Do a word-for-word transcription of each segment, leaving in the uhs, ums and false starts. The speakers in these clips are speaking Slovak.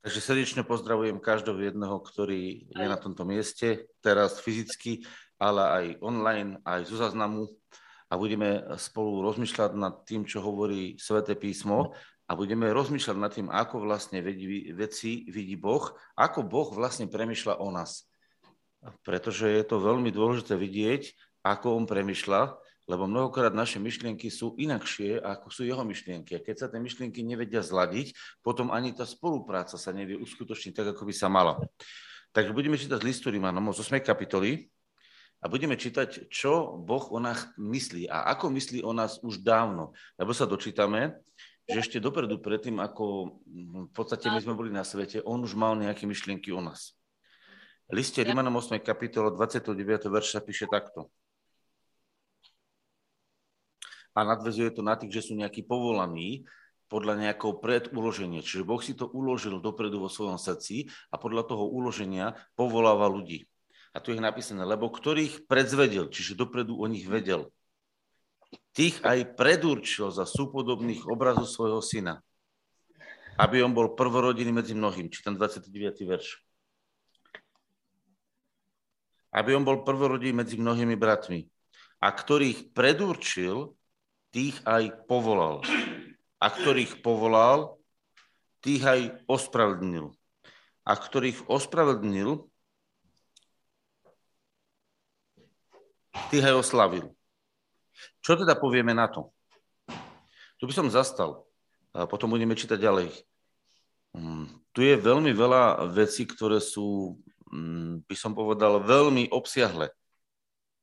Takže srdečne pozdravujem každého jedného, ktorý je na tomto mieste, teraz fyzicky, ale aj online, aj zo záznamu. A budeme spolu rozmýšľať nad tým, čo hovorí Sväté písmo. A budeme rozmýšľať nad tým, ako vlastne veci vidí Boh, ako Boh vlastne premýšľa o nás. Pretože je to veľmi dôležité vidieť, ako on premýšľa, lebo mnohokrát naše myšlienky sú inakšie, ako sú jeho myšlienky. A keď sa tie myšlienky nevedia zladiť, potom ani tá spolupráca sa nevie uskutočniť tak, ako by sa mala. Takže budeme čítať z listu Rímanom z ôsmej kapitoly a budeme čítať, čo Boh o nás myslí a ako myslí o nás už dávno. Lebo sa dočítame, že ešte dopredu predtým, ako v podstate my sme boli na svete, on už mal nejaké myšlienky o nás. Liste Rímanom ôsmej kapitola dvadsiateho deviateho verša píše takto. A nadväzuje to na tých, že sú nejakí povolaní podľa nejakého preduloženia. Čiže Boh si to uložil dopredu vo svojom srdci a podľa toho uloženia povoláva ľudí. A tu je napísané, lebo ktorých predzvedel, čiže dopredu o nich vedel. Tých aj predurčil za súpodobných obrazov svojho syna, aby on bol prvorodený medzi mnohým. Čítam dvadsiaty deviaty verš. Aby on bol prvorodený medzi mnohými bratmi. A ktorých predurčil, tých aj povolal. A ktorých povolal, tých aj ospravedlnil. A ktorých ospravedlnil, tých aj oslavil. Čo teda povieme na to? Tu by som zastal. A potom budeme čítať ďalej. Tu je veľmi veľa vecí, ktoré sú, by som povedal, veľmi obsiahle,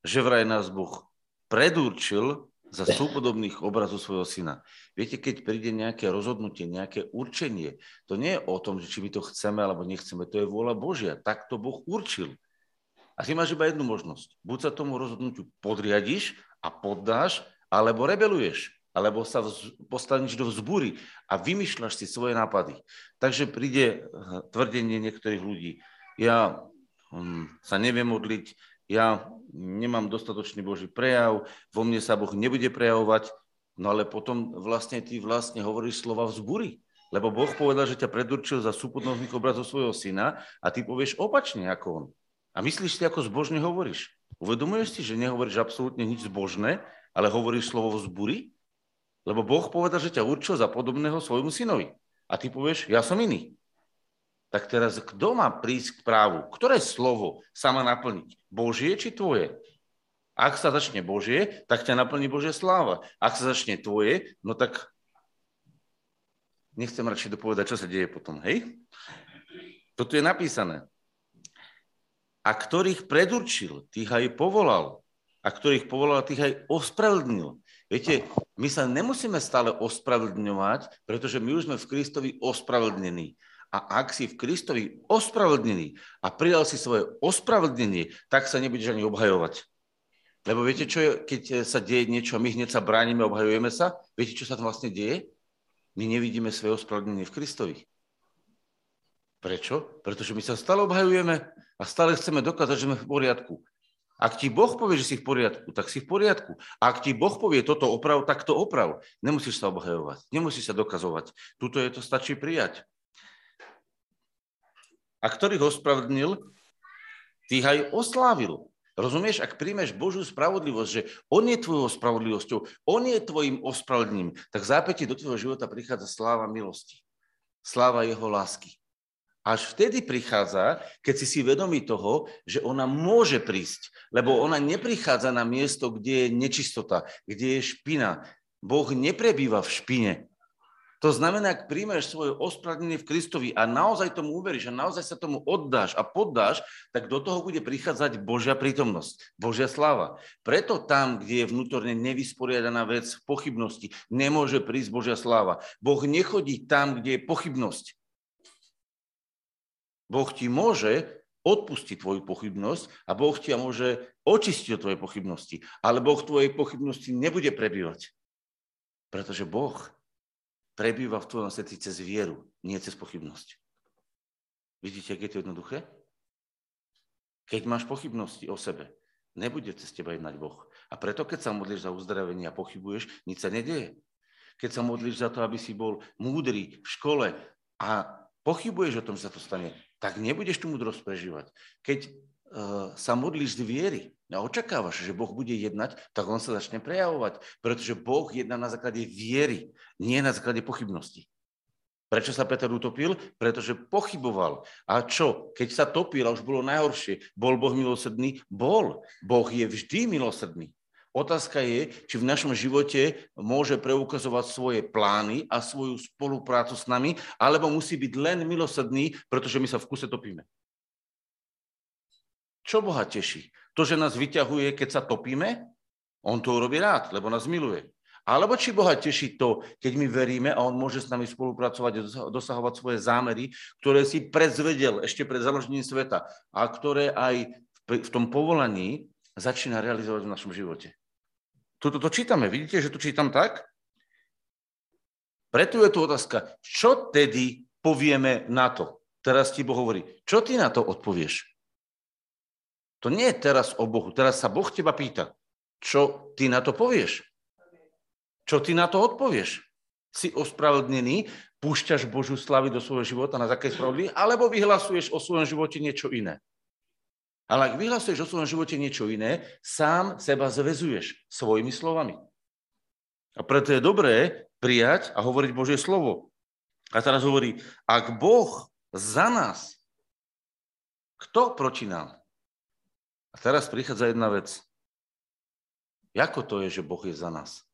že vraj nás Boh predurčil za súpodobných obrazov svojho syna. Viete, keď príde nejaké rozhodnutie, nejaké určenie, to nie je o tom, že či my to chceme alebo nechceme, to je vôľa Božia. Tak to Boh určil. A ty máš iba jednu možnosť. Buď sa tomu rozhodnutiu podriadiš a poddáš, alebo rebeluješ, alebo sa vz... postaneš do vzbúry a vymýšľaš si svoje nápady. Takže príde tvrdenie niektorých ľudí. Ja sa neviem modliť, ja nemám dostatočný Boží prejav, vo mne sa Boh nebude prejavovať, no ale potom vlastne ty vlastne hovoríš slova vzbúry, lebo Boh povedal, že ťa predurčil za súpodobných obrazov svojho syna a ty povieš opačne ako on. A myslíš si, ako zbožne hovoríš. Uvedomuješ si, že nehovoríš absolútne nič zbožné, ale hovoríš slovo vzbúry? Lebo Boh povedal, že ťa určil za podobného svojmu synovi. A ty povieš, ja som iný. Tak teraz, kto má prísť k právu? Ktoré slovo sa má naplniť? Božie či tvoje? Ak sa začne Božie, tak ťa naplní Božia sláva. Ak sa začne tvoje, no tak nechcem radšej dopovedať, čo sa deje potom, hej? Toto je napísané. A ktorých predurčil, tých aj povolal. A ktorých povolal, tých aj ospravedlnil. Viete, my sa nemusíme stále ospravedlňovať, pretože my už sme v Kristovi ospravedlnení. A ak si v Kristovi ospravedlnený a prijal si svoje ospravedlnenie, tak sa nebudeš ani obhajovať. Lebo viete, čo je, keď sa deje niečo, my hneď sa bránime, obhajujeme sa. Viete, čo sa tam vlastne deje? My nevidíme svoje ospravedlnenie v Kristovi. Prečo? Pretože my sa stále obhajujeme a stále chceme dokázať, že sme v poriadku. Ak ti Boh povie, že si v poriadku, tak si v poriadku. A ak ti Boh povie toto oprav, tak to oprav. Nemusíš sa obhajovať, nemusíš sa dokazovať. Tuto je to, stačí prijať. A ktorých ospravedlnil, tých aj oslávil. Rozumieš, ak príjmeš Božiu spravodlivosť, že on je tvojou spravodlivosťou, on je tvojim ospravedlnením, tak zápätí do tvojho života prichádza sláva milosti, sláva jeho lásky. Až vtedy prichádza, keď si si vedomý toho, že ona môže prísť, lebo ona neprichádza na miesto, kde je nečistota, kde je špina. Boh neprebýva v špine. To znamená, ak príjmeš svoje ospravedlnenie v Kristovi a naozaj tomu uveríš a naozaj sa tomu oddáš a poddáš, tak do toho bude prichádzať Božia prítomnosť, Božia sláva. Preto tam, kde je vnútorne nevysporiadaná vec v pochybnosti, nemôže prísť Božia sláva. Boh nechodí tam, kde je pochybnosť. Boh ti môže odpustiť tvoju pochybnosť a Boh ti môže očistiť od tvojej pochybnosti. Ale Boh tvojej pochybnosti nebude prebývať. Pretože Boh prebýva v tvojom srdci cez vieru, nie cez pochybnosť. Vidíte, aké je to jednoduché? Keď máš pochybnosti o sebe, nebude cez teba jednať Boh. A preto, keď sa modlíš za uzdravenie a pochybuješ, nič sa nedieje. keď sa modlíš za to, aby si bol múdry v škole a pochybuješ o tom, že sa to stane, tak nebudeš tú múdrosť prežívať. Keď uh, sa modlíš z viery a očakávaš, že Boh bude jednať, tak on sa začne prejavovať, pretože Boh jedná na základe viery, nie na základe pochybnosti. Prečo sa Peter utopil? Pretože pochyboval. A čo? Keď sa topil a už bolo najhoršie, bol Boh milosrdný? Bol. Boh je vždy milosrdný. Otázka je, či v našom živote môže preukazovať svoje plány a svoju spoluprácu s nami, alebo musí byť len milosrdný, pretože my sa v kuse topíme. Čo Boha teší? To, že nás vyťahuje, keď sa topíme? On to urobí rád, lebo nás miluje. Alebo či Boha teší to, keď my veríme a on môže s nami spolupracovať a dosahovať svoje zámery, ktoré si predzvedel ešte pred založením sveta a ktoré aj v tom povolaní začína realizovať v našom živote. Toto to čítame. Vidíte, že to čítam tak? Preto je tu otázka, čo tedy povieme na to? Teraz ti Boh hovorí, čo ty na to odpovieš? To nie je teraz o Bohu. Teraz sa Boh teba pýta, čo ty na to povieš? Čo ty na to odpovieš? Si ospravedlnený, púšťaš Božiu slavu do svojho života na takej spravodlivosti, alebo vyhlasuješ o svojom živote niečo iné? Ale ak vyhlasuješ o svojom živote niečo iné, sám seba zväzuješ svojimi slovami. A preto je dobré prijať a hovoriť Božie slovo. A teraz hovorí, ak Boh za nás, kto proti nám? A teraz prichádza jedna vec. Ako to je, že Boh je za nás?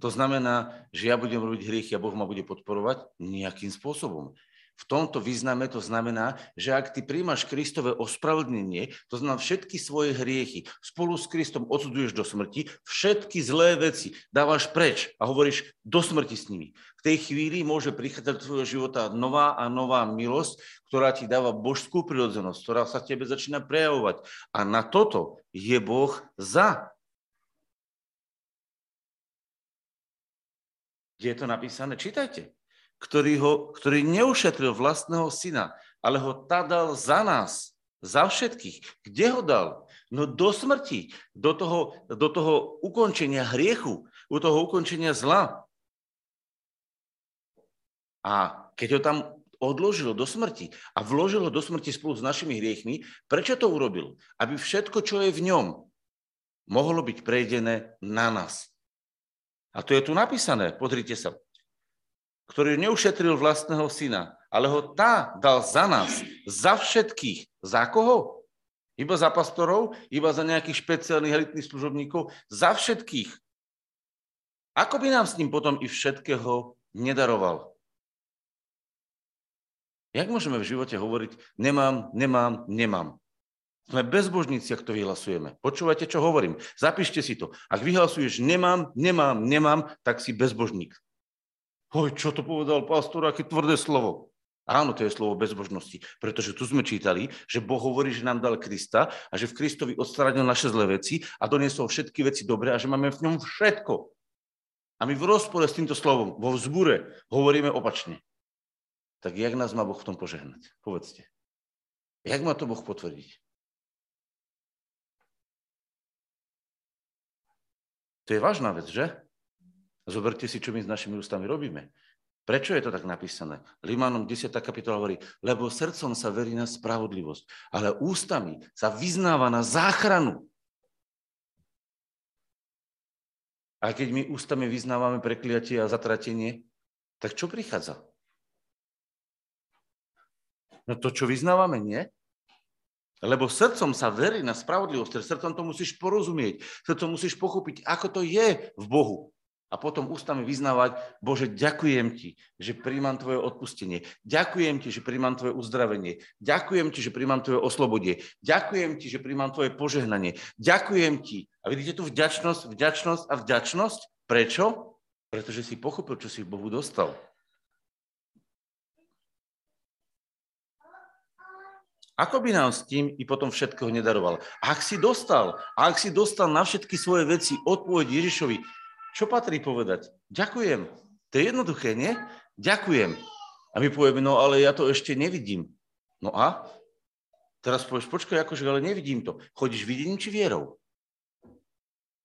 To znamená, že ja budem robiť hriechy a Boh ma bude podporovať? Nejakým spôsobom. V tomto význame to znamená, že ak ty príjmaš Kristové ospravedlnenie, to znamená všetky svoje hriechy, spolu s Kristom odsuduješ do smrti, všetky zlé veci dávaš preč a hovoríš do smrti s nimi. V tej chvíli môže prichádzať do tvojho života nová a nová milosť, ktorá ti dáva božskú prirodzenosť, ktorá sa tebe začína prejavovať. A na toto je Boh za. Kde je to napísané? Čítajte. Ktorý, ho, ktorý neušetril vlastného syna, ale ho tá dal za nás, za všetkých. Kde ho dal? No do smrti, do toho, do toho ukončenia hriechu, do toho ukončenia zla. A keď ho tam odložilo do smrti a vložilo do smrti spolu s našimi hriechmi, prečo to urobil? Aby všetko, čo je v ňom, mohlo byť prejdené na nás. A to je tu napísané, pozrite sa. Ktorý neušetril vlastného syna, ale ho tá dal za nás, za všetkých. Za koho? Iba za pastorov, iba za nejakých špeciálnych elitných služobníkov, za všetkých. Ako by nám s ním potom i všetkého nedaroval? Jak môžeme v živote hovoriť, nemám, nemám, nemám? Sme bezbožníci, ak to vyhlasujeme. Počúvajte, čo hovorím. Zapíšte si to. Ak vyhlasuješ nemám, nemám, nemám, tak si bezbožník. Hoj, čo to povedal pastor, aké tvrdé slovo. Áno, to je slovo bezbožnosti, pretože tu sme čítali, že Boh hovorí, že nám dal Krista a že v Kristovi odstránil naše zlé veci a doniesol všetky veci dobré a že máme v ňom všetko. A my v rozpore s týmto slovom, vo vzbure, hovoríme opačne. Tak jak nás má Boh v tom požehnať? Povedzte. Jak má to Boh potvrdiť? To je vážna vec, že? Zoberte si, čo my s našimi ústami robíme. Prečo je to tak napísané? Rímanom desiata kapitola hovorí, lebo srdcom sa verí na spravodlivosť, ale ústami sa vyznáva na záchranu. A keď my ústami vyznávame prekliatie a zatratenie, tak čo prichádza? No to, čo vyznávame, nie? Lebo srdcom sa verí na spravodlivosť, srdcom to musíš porozumieť, srdcom musíš pochopiť, ako to je v Bohu. A potom ústami vyznávať, Bože, ďakujem ti, že príjmam tvoje odpustenie. Ďakujem ti, že príjmam tvoje uzdravenie. Ďakujem ti, že príjmam tvoje oslobodenie. Ďakujem ti, že príjmam tvoje požehnanie. Ďakujem ti. A vidíte tu vďačnosť, vďačnosť a vďačnosť? Prečo? Pretože si pochopil, čo si Bohu dostal. Ako by nám s tým i potom všetkého nedaroval? Ak si dostal, ak si dostal na všetky svoje veci odpoveď Ježišovi, čo patrí povedať? Ďakujem. To je jednoduché, nie? Ďakujem. A my povieme, no ale ja to ešte nevidím. No a? Teraz povieš, počkaj, akože, ale nevidím to. Chodíš videním či vierou?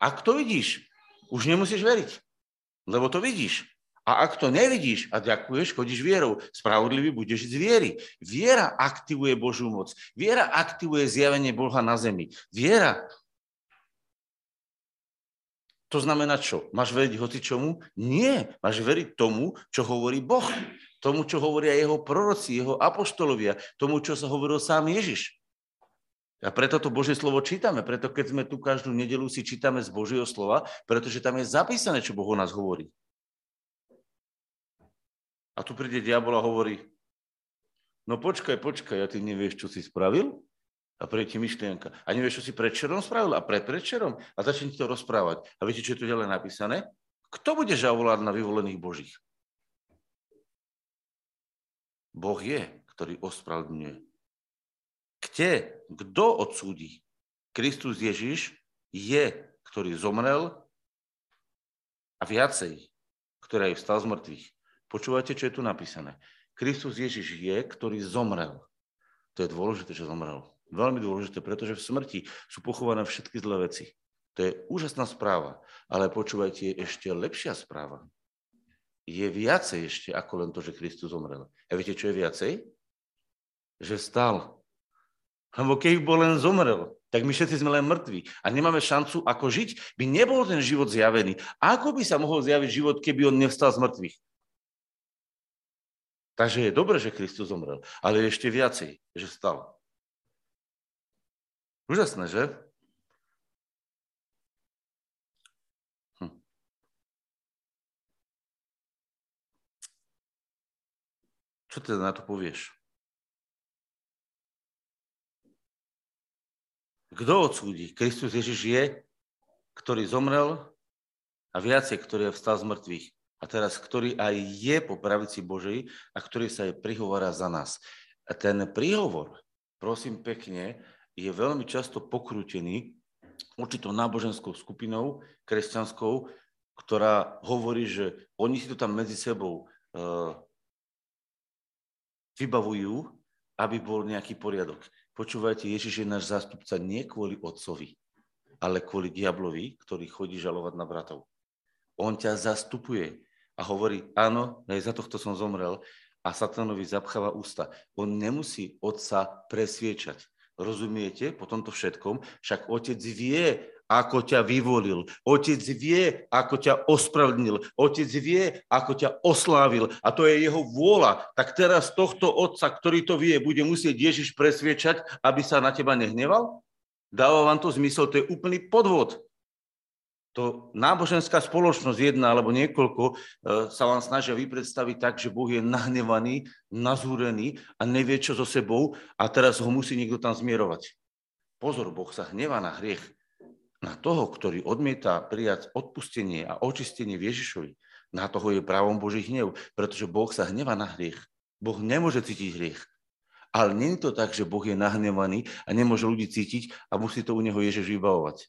Ak to vidíš, už nemusíš veriť. lebo to vidíš. A ak to nevidíš a ďakuješ, chodíš vierou. Spravodlivý budeš žiť z viery. Viera aktivuje Božiu moc. Viera aktivuje zjavenie Boha na zemi. Viera. To znamená čo? Máš veriť hocičomu? Nie. Máš veriť tomu, čo hovorí Boh. Tomu, čo hovoria jeho proroci, jeho apoštolovia. Tomu, čo sa hovoril sám Ježiš. A preto to Božie slovo čítame. Preto keď sme tu každú nedeľu si čítame z Božieho slova, pretože tam je zapísané, čo Boh o nás hovorí. A tu príde diabol a hovorí, no počkaj, počkaj, a ty nevieš, čo si spravil? A príde ti myšlienka. A nevieš, čo si predčerom spravil? A pred predčerom? A začne ti to rozprávať. A viete, čo je tu ďalej napísané? Kto bude žavolať na vyvolených Božích? Boh je, ktorý ospravedlňuje. Kde? Kto odsúdi? Kristus Ježiš je, ktorý zomrel a viacej, ktorý aj vstal z mŕtvych. Počúvate, čo je tu napísané. Kristus Ježiš je, ktorý zomrel. To je dôležité, že zomrel. Veľmi dôležité, pretože v smrti sú pochované všetky zlé veci. To je úžasná správa. Ale počúvajte, je ešte lepšia správa. Je viacej ešte, ako len to, že Kristus zomrel. A viete, čo je viacej? Že vstal. Lebo keď bol len zomrel, tak my všetci sme len mŕtvi a nemáme šancu, ako žiť, by nebol ten život zjavený. Ako by sa mohol zjaviť život, keby on nevstal z mŕtvych? Takže je dobré, že Kristus zomrel, ale ešte viacej, že vstal. Úžasné, že? Hm. Čo teda na to povieš? Kto odsúdi? Kristus Ježiš je, ktorý zomrel a viacej, ktorý vstal z mŕtvych. A teraz, ktorý aj je po pravici Božej a ktorý sa aj prihovára za nás. A ten príhovor, prosím pekne, je veľmi často pokrútený určitou náboženskou skupinou, kresťanskou, ktorá hovorí, že oni si to tam medzi sebou e, vybavujú, aby bol nejaký poriadok. Počúvajte, Ježiš je náš zástupca nie kvôli otcovi, ale kvôli diablovi, ktorý chodí žalovať na bratov. On ťa zastupuje. A hovorí, áno, aj za tohto som zomrel a satanovi zapcháva ústa. On nemusí otca presviečať. Rozumiete? Po tomto všetkom však otec vie, ako ťa vyvolil. Otec vie, ako ťa ospravedlnil. Otec vie, ako ťa oslávil. A to je jeho vôľa. Tak teraz tohto otca, ktorý to vie, bude musieť Ježiš presviečať, aby sa na teba nehneval? Dáva vám to zmysel? To je úplný podvod. To náboženská spoločnosť jedna alebo niekoľko sa vám snažia vypredstaviť tak, že Boh je nahnevaný, nazúrený a nevie čo so sebou a teraz ho musí niekto tam zmierovať. Pozor, Boh sa hnevá na hriech, na toho, ktorý odmieta prijať odpustenie a očistenie v Ježišovi. Na toho je právom Boží hnev, pretože Boh sa hnevá na hriech. Boh nemôže cítiť hriech. Ale nie je to tak, že Boh je nahnevaný a nemôže ľudí cítiť a musí to u neho Ježiš vybavovať.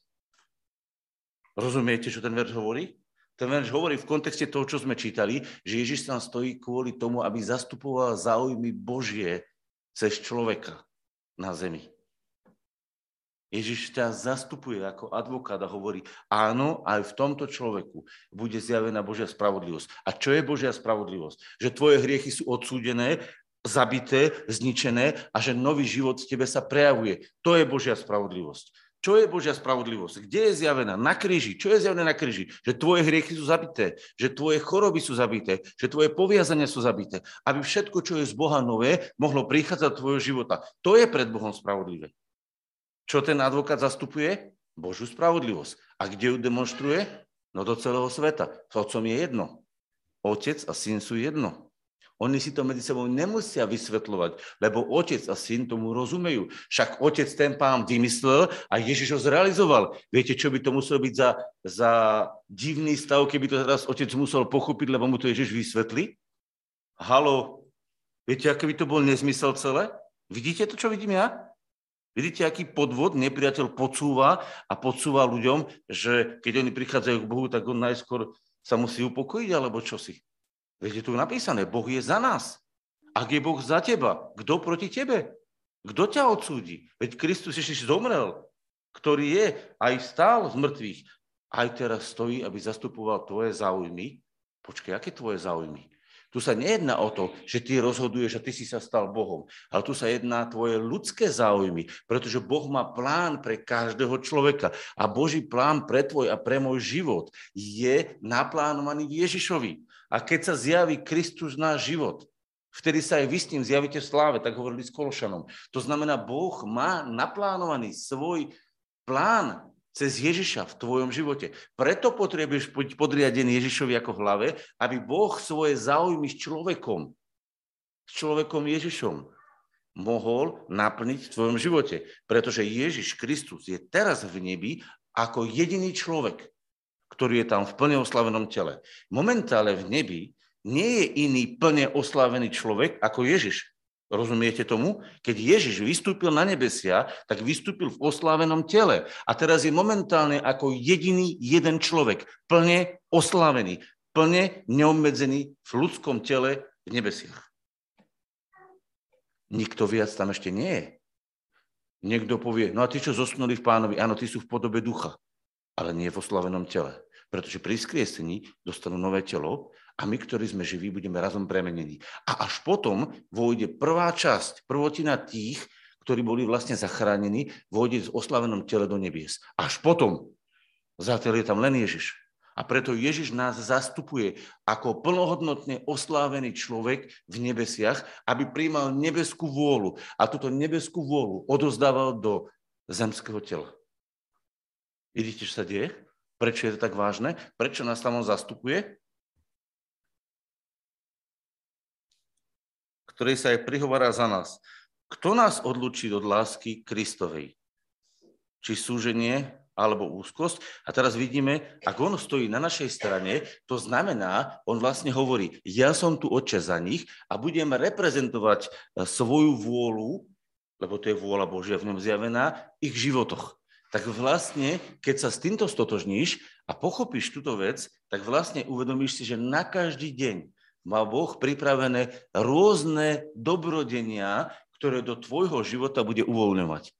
Rozumiete, čo ten verš hovorí? Ten verš hovorí v kontexte toho, čo sme čítali, že Ježiš tam stojí kvôli tomu, aby zastupoval záujmy Božie cez človeka na zemi. Ježiš ťa zastupuje ako advokát a hovorí, áno, aj v tomto človeku bude zjavená Božia spravodlivosť. A čo je Božia spravodlivosť? Že tvoje hriechy sú odsúdené, zabité, zničené a že nový život v tebe sa prejavuje. To je Božia spravodlivosť. Čo je Božia spravodlivosť? Kde je zjavená? Na kríži. Čo je zjavené na kríži? Že tvoje hriechy sú zabité, že tvoje choroby sú zabité, že tvoje poviazania sú zabité, aby všetko, čo je z Boha nové, mohlo prichádzať do tvojho života. To je pred Bohom spravodlivé. Čo ten advokát zastupuje? Božiu spravodlivosť. A kde ju demonstruje? No do celého sveta. S otcom je jedno. Otec a syn sú jedno. Oni si to medzi sebou nemusia vysvetľovať, lebo otec a syn tomu rozumejú. Však otec ten pán vymyslel a Ježiš ho zrealizoval. Viete, čo by to muselo byť za, za divný stav, keby to teraz otec musel pochopiť, lebo mu to Ježiš vysvetlí? Haló, viete, aký by to bol nezmysel celé? Vidíte to, čo vidím ja? Vidíte, aký podvod nepriateľ podsúva a podsúva ľuďom, že keď oni prichádzajú k Bohu, tak on najskôr sa musí upokojiť, alebo čo si? Veď je tu napísané, Boh je za nás. Ak je Boh za teba, kto proti tebe? Kto ťa odsúdi? Veď Kristus Ježiš zomrel, ktorý je aj vstal z mŕtvych. Aj teraz stojí, aby zastupoval tvoje záujmy Počkaj, aké tvoje záujmy? Tu sa nejedná o to, že ty rozhoduješ a ty si sa stal Bohom, ale tu sa jedná tvoje ľudské záujmy, pretože Boh má plán pre každého človeka a Boží plán pre tvoj a pre môj život je naplánovaný v Ježišovi. A keď sa zjaví Kristus náš život, vtedy sa aj vy s ním zjavíte v sláve, tak hovorili s Kološanom. To znamená, Boh má naplánovaný svoj plán cez Ježiša v tvojom živote. Preto potrebuješ byť podriadený Ježišovi ako hlave, aby Boh svoje záujmy s človekom, s človekom Ježišom, mohol naplniť v tvojom živote. Pretože Ježiš Kristus je teraz v nebi ako jediný človek, ktorý je tam v plne oslavenom tele. Momentálne v nebi nie je iný plne oslavený človek ako Ježiš. Rozumiete tomu? Keď Ježiš vystúpil na nebesia, tak vystúpil v oslávenom tele. A teraz je momentálne ako jediný jeden človek, plne oslávený, plne neobmedzený v ľudskom tele v nebesiach. Nikto viac tam ešte nie je. Niekto povie, no a tí, čo zosnuli v pánovi, áno, tí sú v podobe ducha, ale nie v oslávenom tele. Pretože pri skriesení dostanú nové telo, a my, ktorí sme živí, budeme razom premenení. A až potom vôjde prvá časť, prvotina tých, ktorí boli vlastne zachránení, vôjde v oslavenom tele do nebies. Až potom. Zatiaľ je tam len Ježiš. A preto Ježiš nás zastupuje ako plnohodnotne oslávený človek v nebesiach, aby prijímal nebeskú vôľu. A túto nebeskú vôľu odozdával do zemského tela. Vidíte, čo sa deje? Prečo je to tak vážne? Prečo nás tam on zastupuje? Ktorej sa aj prihovára za nás. Kto nás odlúči od lásky Kristovej? Či súženie alebo úzkosť? A teraz vidíme, ak on stojí na našej strane, to znamená, on vlastne hovorí, ja som tu Otče za nich a budem reprezentovať svoju vôľu, lebo to je vôľa Božia v ňom zjavená, v ich životoch. Tak vlastne, keď sa s týmto stotožníš a pochopíš túto vec, tak vlastne uvedomíš si, že na každý deň má Boh pripravené rôzne dobrodenia, ktoré do tvojho života bude uvoľňovať.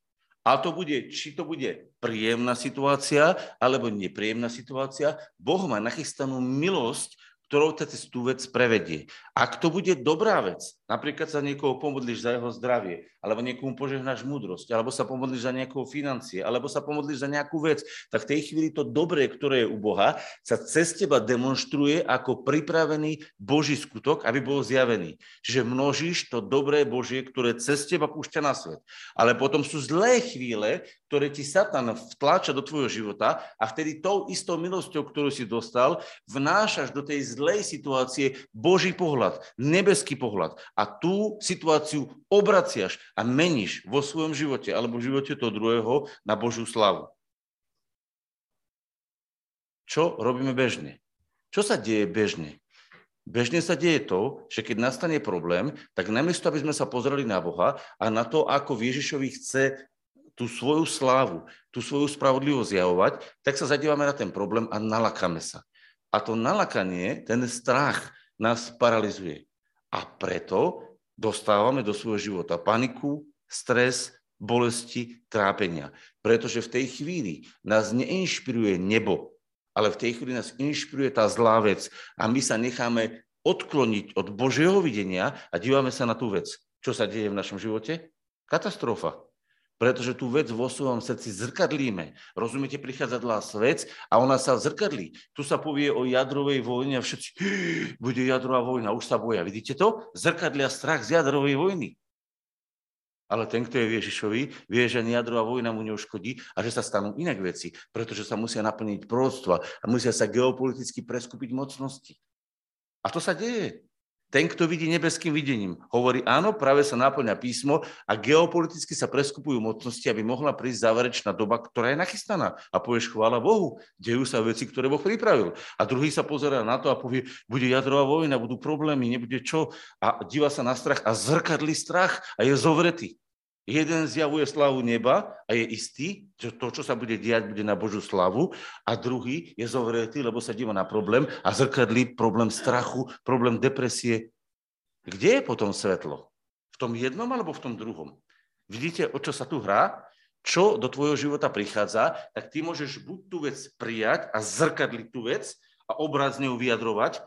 A to bude, či to bude príjemná situácia, alebo nepríjemná situácia, Boh má nachystanú milosť, ktorou ťa cez tú vec prevedie. Ak to bude dobrá vec, napríklad sa niekoho pomodlíš za jeho zdravie, alebo niekomu požehnáš múdrosť, alebo sa pomodlíš za nejakého financie, alebo sa pomodlíš za nejakú vec, tak v tej chvíli to dobré, ktoré je u Boha, sa cez teba demonstruje ako pripravený Boží skutok, aby bol zjavený. Čiže množíš to dobré Božie, ktoré cez teba púšťa na svet. Ale potom sú zlé chvíle, ktoré ti Satan vtláča do tvojho života a vtedy tou istou milosťou, ktorú si dostal, vnášaš do tej zlej situácie Boží pohľad, nebeský pohľad a tú situáciu obraciaš a meníš vo svojom živote alebo v živote toho druhého na Božiu slavu. Čo robíme bežne? Čo sa deje bežne? Bežne sa deje to, že keď nastane problém, tak namiesto, aby sme sa pozreli na Boha a na to, ako v Ježišovi chce tú svoju slávu, tú svoju spravodlivosť zjavovať, tak sa zadívame na ten problém a nalakáme sa. A to nalakanie, ten strach nás paralizuje. A preto dostávame do svojho života paniku, stres, bolesti, trápenia. Pretože v tej chvíli nás neinšpiruje nebo, ale v tej chvíli nás inšpiruje tá zlá vec. A my sa necháme odkloniť od Božieho videnia a dívame sa na tú vec. Čo sa deje v našom živote? Katastrofa. Pretože tú vec vo svojom srdci zrkadlíme. Rozumiete, prichádza dlá svet a ona sa zrkadlí. Tu sa povie o jadrovej vojne a všetci, bude jadrová vojna, už sa boja. Vidíte to? Zrkadlia strach z jadrovej vojny. Ale ten, kto je v Ježišovi, vie, že jadrová vojna mu neuškodí a že sa stanú inak veci, pretože sa musia naplniť proroctva a musia sa geopoliticky preskúpiť mocnosti. A to sa deje. Ten, kto vidí nebeským videním, hovorí, áno, práve sa náplňa písmo a geopoliticky sa preskupujú mocnosti, aby mohla prísť záverečná doba, ktorá je nachystaná. A povieš, chvála Bohu, dejú sa veci, ktoré Boh pripravil. A druhý sa pozerá na to a povie, bude jadrová vojna, budú problémy, nebude čo. A díva sa na strach a zrkadlí strach a je zovretý. Jeden zjavuje slávu neba a je istý, že to, čo sa bude diať, bude na Božiu slávu. A druhý je zovretý, lebo sa díva na problém a zrkadlí problém strachu, problém depresie. Kde je potom svetlo? V tom jednom alebo v tom druhom? Vidíte, o čo sa tu hrá? Čo do tvojho života prichádza, tak ty môžeš buď tú vec prijať a zrkadliť tú vec a obraz z ňou vyjadrovať,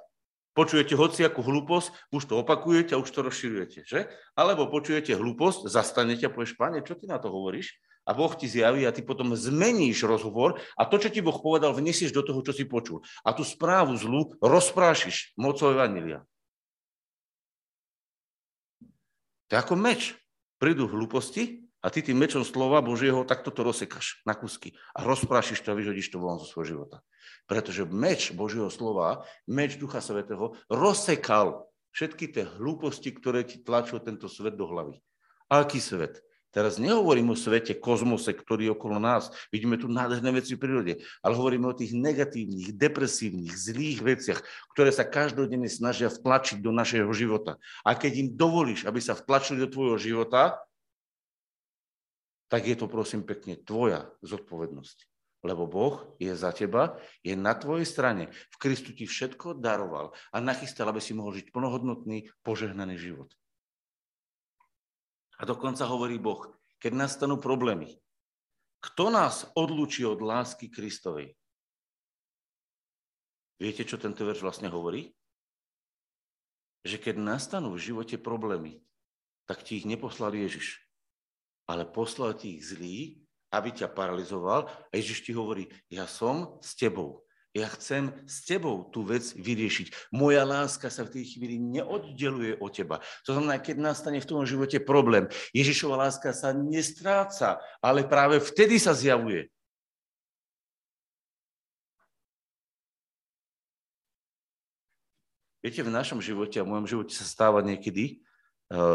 Počujete hociakú hlúposť, už to opakujete a už to rozširujete, že? Alebo počujete hlúposť, zastanete a povieš, Pane, čo ty na to hovoríš? A Boh ti zjaví a ty potom zmeníš rozhovor a to, čo ti Boh povedal, vnesieš do toho, čo si počul. A tú správu zlú rozprášiš mocou evanjelia. To je ako meč. Prídu hlúposti a ty tým mečom slova Božieho takto to rozsekáš na kusky a rozprášiš to a vyhodíš to von zo svojho života. Pretože meč Božieho slova, meč Ducha Svätého rozsekal všetky tie hlúposti, ktoré ti tlačil tento svet do hlavy. Aký svet? Teraz nehovorím o svete, kozmose, ktorý je okolo nás. Vidíme tu nádherné veci v prírode, ale hovoríme o tých negatívnych, depresívnych, zlých veciach, ktoré sa každodenne snažia vtlačiť do našeho života. A keď im dovolíš, aby sa vtlačili do tvojho života, tak je to, prosím pekne, tvoja zodpovednosť. Lebo Boh je za teba, je na tvojej strane. V Kristu ti všetko daroval a nachystal, aby si mohol žiť plnohodnotný, požehnaný život. A dokonca hovorí Boh, keď nastanú problémy, kto nás odlúči od lásky Kristovej? Viete, čo tento verš vlastne hovorí? Že keď nastanú v živote problémy, tak ti ich neposlal Ježiš, ale poslal ti ich zlý, aby ťa paralizoval a Ježiš ti hovorí, ja som s tebou. Ja chcem s tebou tú vec vyriešiť. Moja láska sa v tej chvíli neoddeluje od teba. To znamená, keď nastane v tom živote problém, Ježišova láska sa nestráca, ale práve vtedy sa zjavuje. Viete, v našom živote a v mojom živote sa stáva niekedy,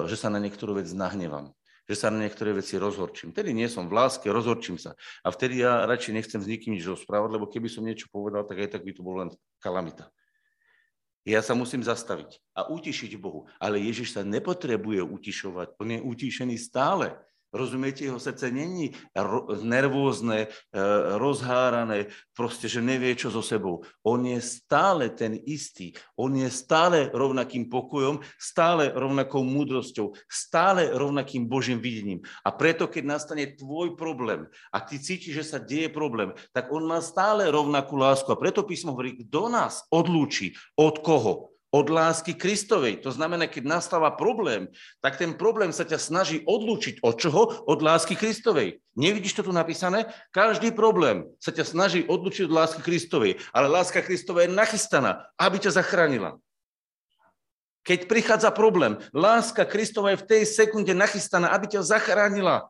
že sa na niektorú vec nahnevam, že sa na niektoré veci rozhorčím. Vtedy nie som v láske, rozhorčím sa. A vtedy ja radšej nechcem s nikým nič rozprávať, lebo keby som niečo povedal, tak aj tak by to bolo len kalamita. Ja sa musím zastaviť a utišiť Bohu. Ale Ježiš sa nepotrebuje utišovať. On je utíšený stále. Rozumiete, jeho srdce není nervózne, rozhárané, proste, že nevie, čo so sebou. On je stále ten istý. On je stále rovnakým pokojom, stále rovnakou múdrosťou, stále rovnakým Božím videním. A preto, keď nastane tvoj problém a ty cítiš, že sa deje problém, tak on má stále rovnakú lásku. A preto písmo hovorí, kto nás odlúči, od koho? Od lásky Kristovej. To znamená, keď nastáva problém, tak ten problém sa ťa snaží odlúčiť. Od čoho? Od lásky Kristovej. Nevidíš to tu napísané? Každý problém sa ťa snaží odlúčiť od lásky Kristovej. Ale láska Kristova je nachystaná, aby ťa zachránila. Keď prichádza problém, láska Kristova je v tej sekunde nachystaná, aby ťa zachránila.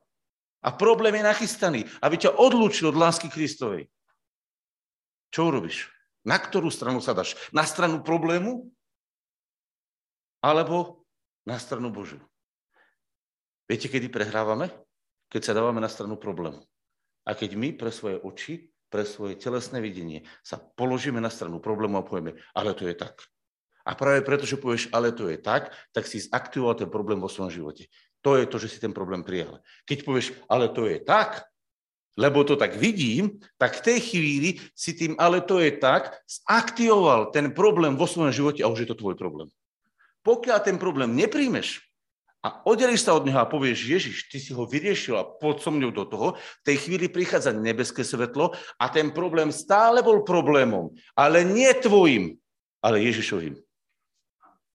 A problém je nachystaný, aby ťa odlúčil od lásky Kristovej. Čo urobíš? Na ktorú stranu sa dáš? Na stranu problému? Alebo na stranu Božiu. Viete, kedy prehrávame? Keď sa dávame na stranu problému. A keď my pre svoje oči, pre svoje telesné videnie sa položíme na stranu problému a povieme, ale to je tak. A práve preto, že povieš, ale to je tak, tak si zaktivoval ten problém vo svojom živote. To je to, že si ten problém prijal. Keď povieš, ale to je tak, lebo to tak vidím, tak v tej chvíli si tým, ale to je tak, zaktivoval ten problém vo svojom živote a už je to tvoj problém. Pokiaľ ten problém nepríjmeš a oddeliš sa od neho a povieš, Ježiš, ty si ho vyriešil a poď so mňou do toho, v tej chvíli prichádza nebeské svetlo a ten problém stále bol problémom, ale nie tvojim, ale Ježišovým.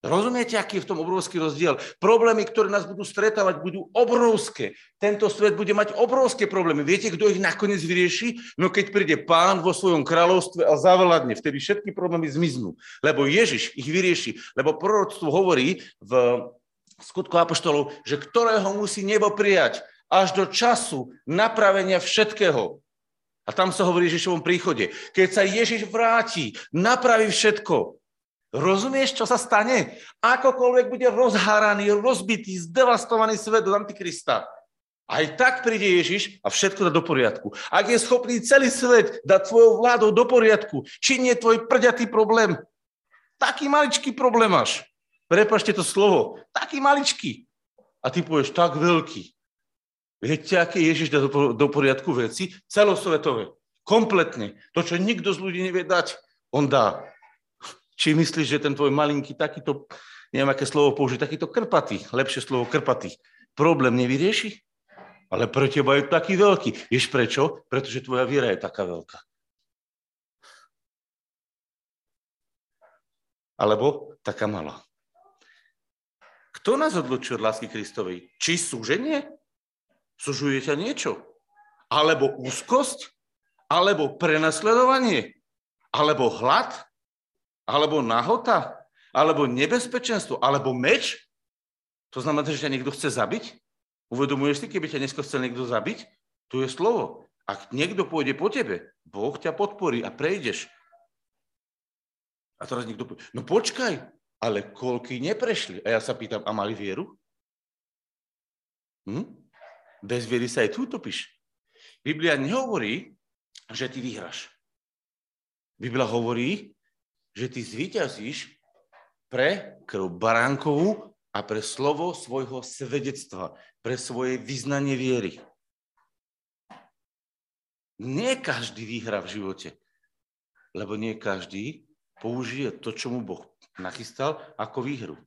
Rozumiete, aký je v tom obrovský rozdiel? Problémy, ktoré nás budú stretávať, budú obrovské. Tento svet bude mať obrovské problémy. Viete, kto ich nakoniec vyrieši? No keď príde Pán vo svojom kráľovstve a zavládne, vtedy všetky problémy zmiznú. Lebo Ježiš ich vyrieši. Lebo proroctvo hovorí v Skutku apoštolov, že ktorého musí nebo prijať až do času napravenia všetkého. A tam sa hovorí o Ježišovom príchode. Keď sa Ježiš vráti, napraví všetko. Rozumieš, čo sa stane? Akokoľvek bude rozháraný, rozbitý, zdevastovaný svet od Antikrista. Aj tak príde Ježiš a všetko dá do poriadku. Ak je schopný celý svet dať svojou vládou do poriadku, či nie tvoj prďatý problém, taký maličký problém máš. Prepáčte to slovo, taký maličký. A ty povieš, tak veľký. Viete, aké Ježiš dá do poriadku veci? Celosvetové, kompletne. To, čo nikto z ľudí nevie dať, on dá. Či myslíš, že ten tvoj malinký, takýto, neviem, aké slovo použiť, takýto krpatý, lepšie slovo krpatý, problém nevyrieši? Ale pre teba je taký veľký. Vieš prečo? Pretože tvoja viera je taká veľká. alebo taká malá. Kto nás odlučí od lásky Kristovej? Či súženie? Súžuje ťa niečo? Alebo úzkosť? Alebo prenasledovanie? Alebo hlad? Alebo nahota? Alebo nebezpečenstvo? Alebo meč? To znamená, že ťa niekto chce zabiť? Uvedomuješ si, keby ťa dneska chcel niekto zabiť? Tu je slovo. Ak niekto pôjde po tebe, Boh ťa podporí a prejdeš. A teraz niekto povie, no počkaj, ale koľky neprešli? A ja sa pýtam, a mali vieru? Hm? Bez viery sa aj tu utopíš. Biblia nehovorí, že ty vyhráš. Biblia hovorí, že ty zvíťazíš pre krv baránkovú a pre slovo svojho svedectva, pre svoje vyznanie viery. Nie každý vyhrá v živote, lebo nie každý použije to, čo mu Boh nachystal, ako výhru.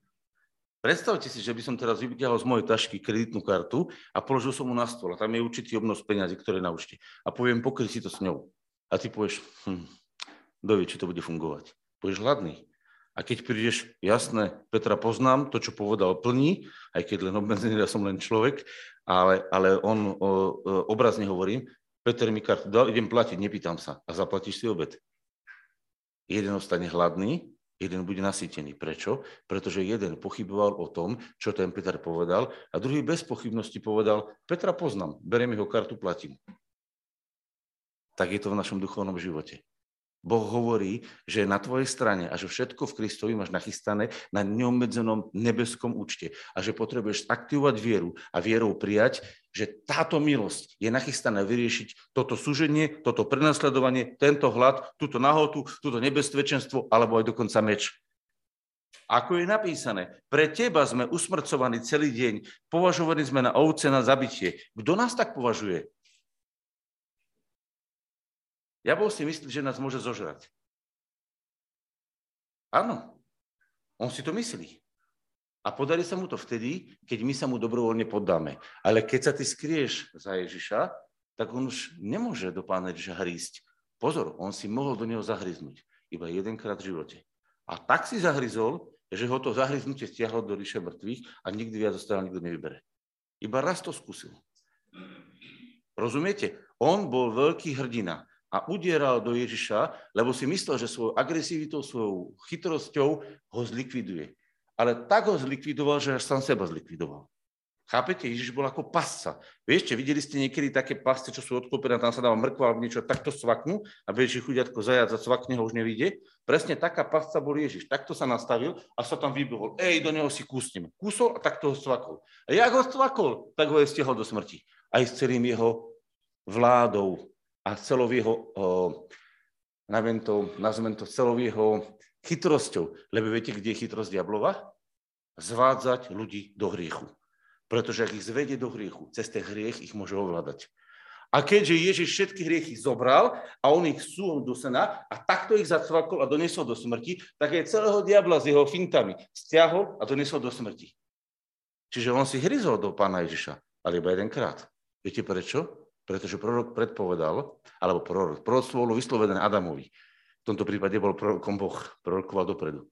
Predstavte si, že by som teraz vyťahol z mojej tašky kreditnú kartu a položil som mu na stôl a tam je určitý obnos peňazí, ktoré na účte. A poviem, pokryj si to s ňou. A ty povieš, hm, dovie, či to bude fungovať. Budeš hladný. A keď prídeš, jasné, Petra poznám, to, čo povedal, plní, aj keď len obmedzený, ja som len človek, ale, ale on o, o, obrazne hovorím, Peter mi kartu dal, idem platiť, nepýtam sa. A zaplatíš si obed. Jeden ostane hladný, jeden bude nasýtený. Prečo? Pretože jeden pochyboval o tom, čo ten Peter povedal a druhý bez pochybnosti povedal, Petra poznám, beriem jeho kartu, platím. Tak je to v našom duchovnom živote. Boh hovorí, že je na tvojej strane a že všetko v Kristovi máš nachystané na neobmedzenom nebeskom účte a že potrebuješ aktivovať vieru a vierou prijať, že táto milosť je nachystaná vyriešiť toto súženie, toto prenasledovanie, tento hlad, túto nahotu, túto nebezpečenstvo alebo aj dokonca meč. Ako je napísané, pre teba sme usmrcovaní celý deň, považovaní sme na ovce na zabitie. Kto nás tak považuje? Diabol si myslí, že nás môže zožrať. Áno, on si to myslí. A podarí sa mu to vtedy, keď my sa mu dobrovoľne poddáme. Ale keď sa ty skrieš za Ježiša, tak on už nemôže do Pána Ježiša hrísť. Pozor, on si mohol do neho zahryznúť. Iba jedenkrát v živote. A tak si zahryzol, že ho to zahryznutie stiahlo do ríše mŕtvych a nikdy viac zostal nikto nevybere. Iba raz to skúsil. Rozumiete? On bol veľký hrdina. A udieral do Ježiša, lebo si myslel, že svojou agresivitou, svojou chytrosťou ho zlikviduje. Ale tak ho zlikvidoval, že až sám seba zlikvidoval. Chápete? Ježiš bol ako pasca. Viete, videli ste niekedy také pasce, čo sú odklopené, tam sa dáva mrkva alebo niečo, takto svaknú a beží chudiatko zajac, zacvakne ho, už nevidie. Presne taká pasca bol Ježiš. Takto sa nastavil a sa tam vybehol. Ej, do neho si kúsnem. Kúsol a takto ho svakol. A jak ho svakol, tak ho je stiehol do smrti. Aj s celým jeho vládou. A celou jeho, nazvem to, nazvem to celou jeho chytrosťou. Lebo viete, kde je chytrosť diablova? Zvádzať ľudí do hriechu. Pretože ak ich zvedie do hriechu, cez ten hriech ich môže ovládať. A keďže Ježiš všetky hriechy zobral a on ich súhol do sena a takto ich zacvakol a donesol do smrti, tak aj celého diabla s jeho fintami stiahol a donesol do smrti. Čiže on si hryzol do Pána Ježiša, ale iba jedenkrát. Viete prečo? Pretože prorok predpovedal, alebo prorok, proroctvo bolo vyslovené Adamovi. V tomto prípade bol prorokom Boh, prorokoval dopredu.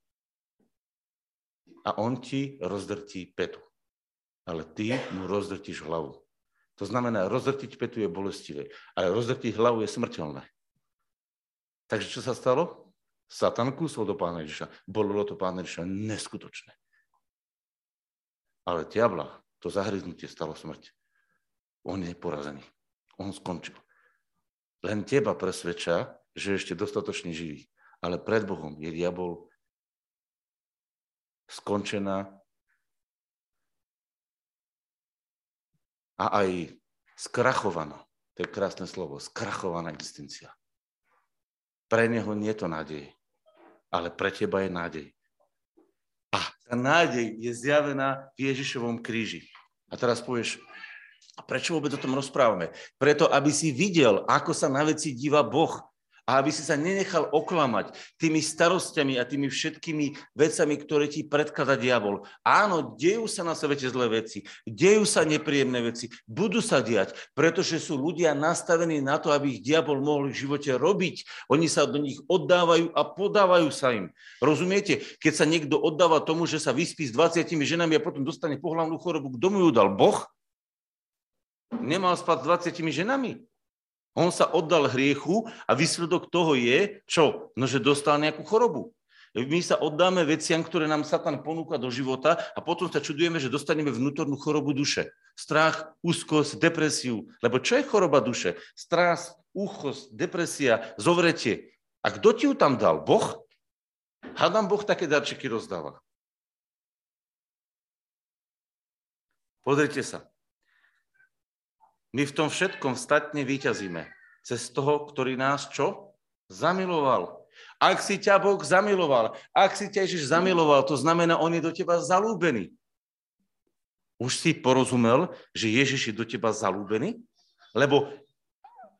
A on ti rozdrtí petu, ale ty mu rozdrtíš hlavu. To znamená, rozdrtiť petu je bolestivé, ale rozdrtiť hlavu je smrteľné. Takže čo sa stalo? Satan kúsol do Pána Ježiša. Bolilo to Pána Ježiša neskutočné. Ale diabla, to zahryznutie stalo smrť. On je porazený. On skončil. Len teba presvedča, že ešte dostatočne živý. Ale pred Bohom je diabol skončená a aj skrachovaná. To je krásne slovo. Skrachovaná existencia. Pre neho nie je to nádej. Ale pre teba je nádej. A tá nádej je zjavená v Ježišovom kríži. A teraz povieš... A prečo vôbec o tom rozprávame? Preto, aby si videl, ako sa na veci díva Boh. a aby si sa nenechal oklamať tými starostiami a tými všetkými vecami, ktoré ti predkladá diabol. Áno, dejú sa na svete zlé veci, dejú sa nepríjemné veci, budú sa diať, pretože sú ľudia nastavení na to, aby ich diabol mohol v živote robiť. Oni sa do nich oddávajú a podávajú sa im. Rozumiete? Keď sa niekto oddáva tomu, že sa vyspí s dvadsiatimi ženami a potom dostane pohlavnú chorobu, kto mu ju dal? Boh? Nemal spať s dvadsiatimi ženami. On sa oddal hriechu a výsledok toho je, čo? No, že dostal nejakú chorobu. My sa oddáme veciam, ktoré nám Satan ponúka do života a potom sa čudujeme, že dostaneme vnútornú chorobu duše. Strach, úzkosť, depresiu. Lebo čo je choroba duše? Strach, úzkosť, depresia, zovretie. A kto ti ju tam dal? Boh? Hádam, Boh také darčeky rozdáva. Pozrite sa. My v tom všetkom vstatne víťazíme cez toho, ktorý nás čo? Zamiloval. Ak si ťa Boh zamiloval, ak si ťa Ježiš zamiloval, to znamená, on je do teba zalúbený. Už si porozumel, že Ježiš je do teba zalúbený? Lebo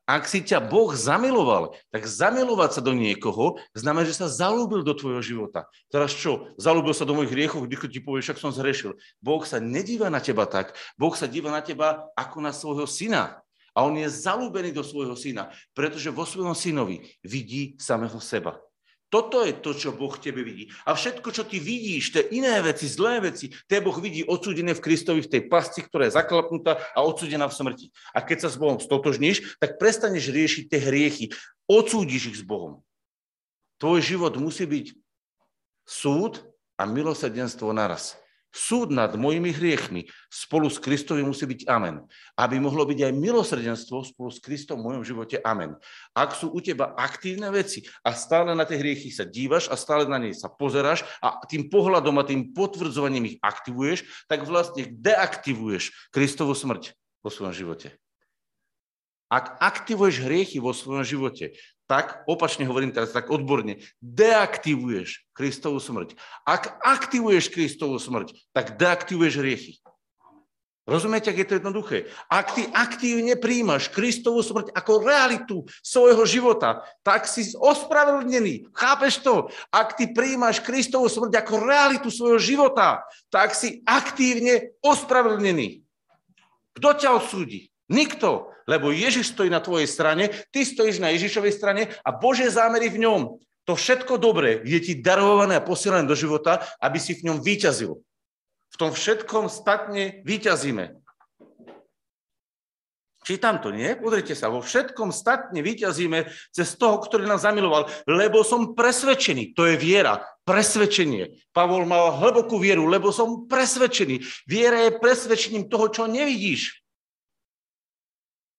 ak si ťa Boh zamiloval, tak zamilovať sa do niekoho znamená, že sa zalúbil do tvojho života. Teraz čo? Zalúbil sa do mojich hriechov, keď ti povieš, však som zhrešil. Boh sa nedíva na teba tak. Boh sa díva na teba ako na svojho syna. A on je zalúbený do svojho syna, pretože vo svojom synovi vidí samého seba. Toto je to, čo Boh tebe vidí. A všetko, čo ty vidíš, tie iné veci, zlé veci, tie Boh vidí odsúdené v Kristovi, v tej pasti, ktorá je zaklapnutá a odsúdená v smrti. A keď sa s Bohom stotožníš, tak prestaneš riešiť tie hriechy. Odsúdiš ich s Bohom. Tvoj život musí byť súd a milosrdenstvo naraz. Súd nad mojimi hriechmi spolu s Kristom musí byť amen. Aby mohlo byť aj milosrdenstvo spolu s Kristom v mojom živote amen. Ak sú u teba aktívne veci a stále na tie hriechy sa dívaš a stále na nej sa pozeráš a tým pohľadom a tým potvrdzovaním ich aktivuješ, tak vlastne deaktivuješ Kristovu smrť vo svojom živote. Ak aktivuješ hriechy vo svojom živote, tak, opačne hovorím teraz tak odborne, deaktivuješ Kristovu smrť. Ak aktivuješ Kristovu smrť, tak deaktivuješ hriechy. Rozumiete, ak je to jednoduché? Ak ty aktívne príjmaš Kristovu smrť ako realitu svojho života, tak si ospravedlnený. Chápeš to? Ak ty príjmaš Kristovu smrť ako realitu svojho života, tak si aktívne ospravedlnený. Kto ťa odsúdi? Nikto, lebo Ježiš stojí na tvojej strane, ty stojíš na Ježišovej strane a Božie zámery v ňom. To všetko dobré je ti darované a posielané do života, aby si v ňom víťazil. V tom všetkom statne víťazíme. Čítam to, nie? Pozrite sa, vo všetkom statne víťazíme cez toho, ktorý nás zamiloval, lebo som presvedčený, to je viera, presvedčenie. Pavol mal hlbokú vieru, lebo som presvedčený. Viera je presvedčením toho, čo nevidíš.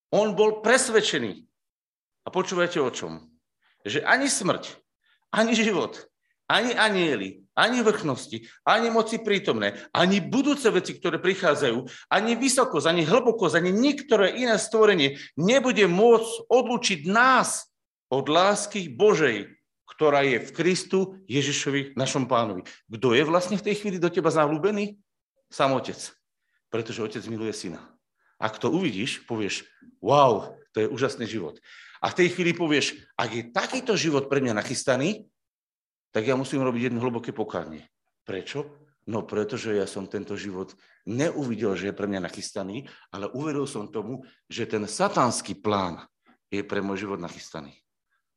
On bol presvedčený. A počúvajte o čom? Že ani smrť, ani život, ani anjeli, ani vrchnosti, ani moci prítomné, ani budúce veci, ktoré prichádzajú, ani vysokosť, ani hlbokosť, ani niektoré iné stvorenie nebude môcť odlúčiť nás od lásky Božej, ktorá je v Kristu Ježišovi, našom pánovi. Kto je vlastne v tej chvíli do teba zahľúbený? Sám Otec. Pretože Otec miluje syna. Ak to uvidíš, povieš, wow, to je úžasný život. A v tej chvíli povieš, ak je takýto život pre mňa nachystaný, tak ja musím robiť jedno hlboké pokánie. Prečo? No pretože ja som tento život neuvidel, že je pre mňa nachystaný, ale uveril som tomu, že ten satanský plán je pre môj život nachystaný.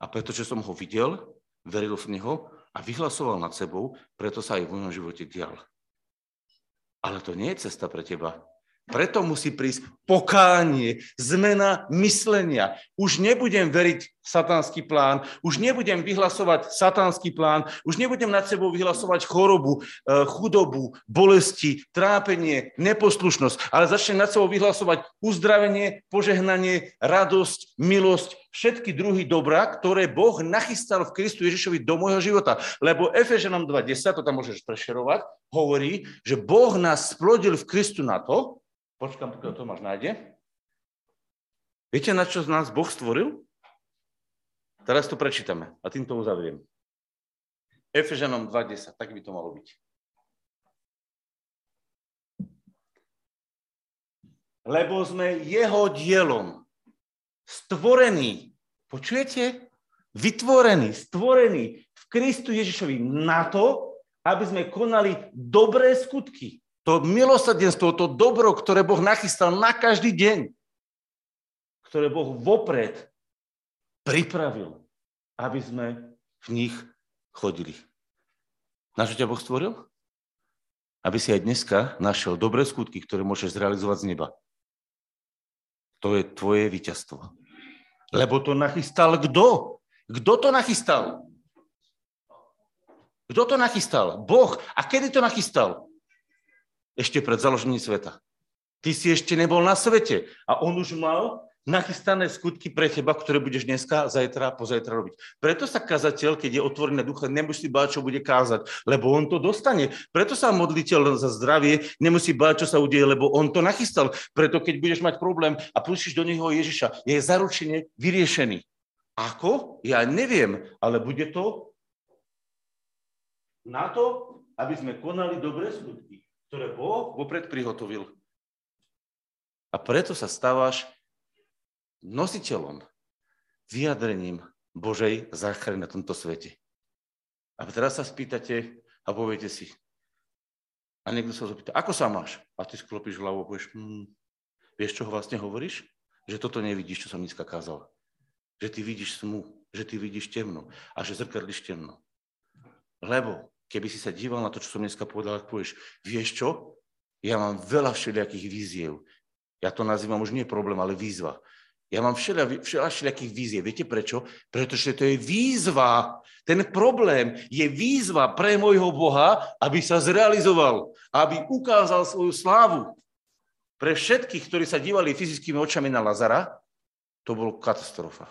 A pretože som ho videl, veril v neho a vyhlasoval nad sebou, preto sa aj v mojom živote dial. Ale to nie je cesta pre teba. Preto musí prísť pokánie, zmena myslenia. Už nebudem veriť satanský plán, už nebudem vyhlasovať satanský plán, už nebudem nad sebou vyhlasovať chorobu, chudobu, bolesti, trápenie, neposlušnosť, ale začnem nad sebou vyhlasovať uzdravenie, požehnanie, radosť, milosť, všetky druhy dobra, ktoré Boh nachystal v Kristu Ježišovi do môjho života. Lebo Efezanom dva desať, to tam môžeš prešerovať, hovorí, že Boh nás splodil v Kristu na to, počkám, pokiaľ Tomáš nájde. Viete, na čo z nás Boh stvoril? Teraz to prečítame a týmto uzavriem. Efezanom dva desať, tak by to malo byť. Lebo sme jeho dielom stvorení. Počujete? Vytvorený, stvorený v Kristu Ježišovi na to, aby sme konali dobré skutky. To milosrdenstvo, to dobro, ktoré Boh nachystal na každý deň, ktoré Boh vopred pripravil, aby sme v nich chodili. Na čo ťa Boh stvoril? Aby si aj dneska našiel dobré skutky, ktoré môžeš zrealizovať z neba. To je tvoje víťazstvo. Lebo to nachystal kto? Kto to nachystal? Kto to nachystal? Boh. A kedy to nachystal? Ešte pred založením sveta. Ty si ešte nebol na svete a on už mal nachystané skutky pre teba, ktoré budeš dneska, zajtra, pozajtra robiť. Preto sa kazateľ, keď je otvorený ducha, nemusí báť, čo bude kázať, lebo on to dostane. Preto sa modliteľ za zdravie nemusí báť, čo sa udeje, lebo on to nachystal. Preto keď budeš mať problém a pustíš do neho Ježiša, je zaručene vyriešený. Ako? Ja neviem, ale bude to na to, aby sme konali dobré skutky, ktoré Boh vopred prihotovil. A preto sa stávaš nositeľom, vyjadrením Božej záchrany na tomto svete. A teraz sa spýtate a poviete si, a niekto sa zapýta, ako sa máš? A ty sklopíš hlavu a povieš, hm, vieš, čo vlastne hovoríš? Že toto nevidíš, čo som dneska kázal. Že ty vidíš smu, že ty vidíš temno a že zrkadlíš temno. Lebo keby si sa díval na to, čo som dneska povedal, ak povieš, vieš čo? Ja mám veľa všelijakých víziev. Ja to nazývam už nie problém, ale výzva. Ja mám všelijakých víziev. Viete prečo? Pretože to je výzva. Ten problém je výzva pre môjho Boha, aby sa zrealizoval, aby ukázal svoju slávu. Pre všetkých, ktorí sa dívali fyzickými očami na Lazara, to bolo katastrofa.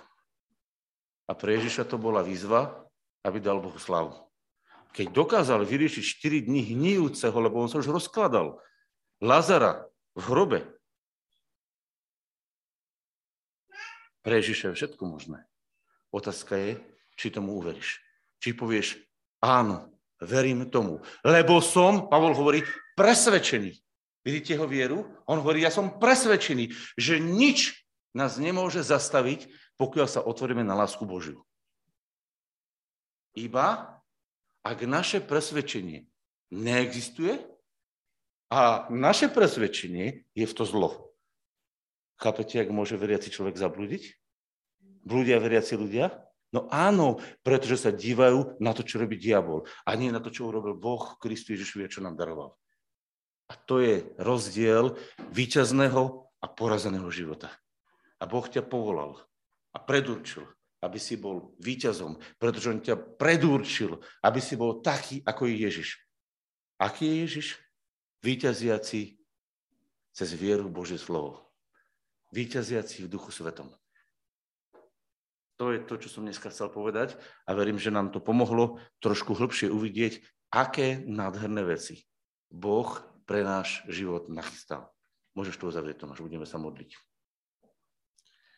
A pre Ježiša to bola výzva, aby dal Bohu slávu. Keď dokázal vyriešiť štyri dní hníjúceho, lebo on sa už rozkladal, Lazara v hrobe, pre Ježiša je všetko možné. Otázka je, či tomu uveríš. Či povieš, áno, verím tomu. Lebo som, Pavol hovorí, presvedčený. Vidíte jeho vieru? On hovorí, ja som presvedčený, že nič nás nemôže zastaviť, pokiaľ sa otvoríme na lásku Božiu. Iba ak naše presvedčenie neexistuje a naše presvedčenie je v to zlo. Chápete, ak môže veriaci človek zablúdiť? Blúdia veriaci ľudia? No áno, pretože sa dívajú na to, čo robí diabol. A nie na to, čo urobil Boh, Kristus Ježiš, čo nám daroval. A to je rozdiel víťazného a porazeného života. A Boh ťa povolal a predurčil, aby si bol víťazom, pretože on ťa predurčil, aby si bol taký, ako je Ježiš. Aký je Ježiš? Víťaziaci cez vieru Božie slovo. Víťaziaci v Duchu Svetom. To je to, čo som dneska chcel povedať a verím, že nám to pomohlo trošku hlbšie uvidieť, aké nádherné veci Boh pre náš život nachystal. Môžeš to uzavrieť, Tomáš, budeme sa modliť.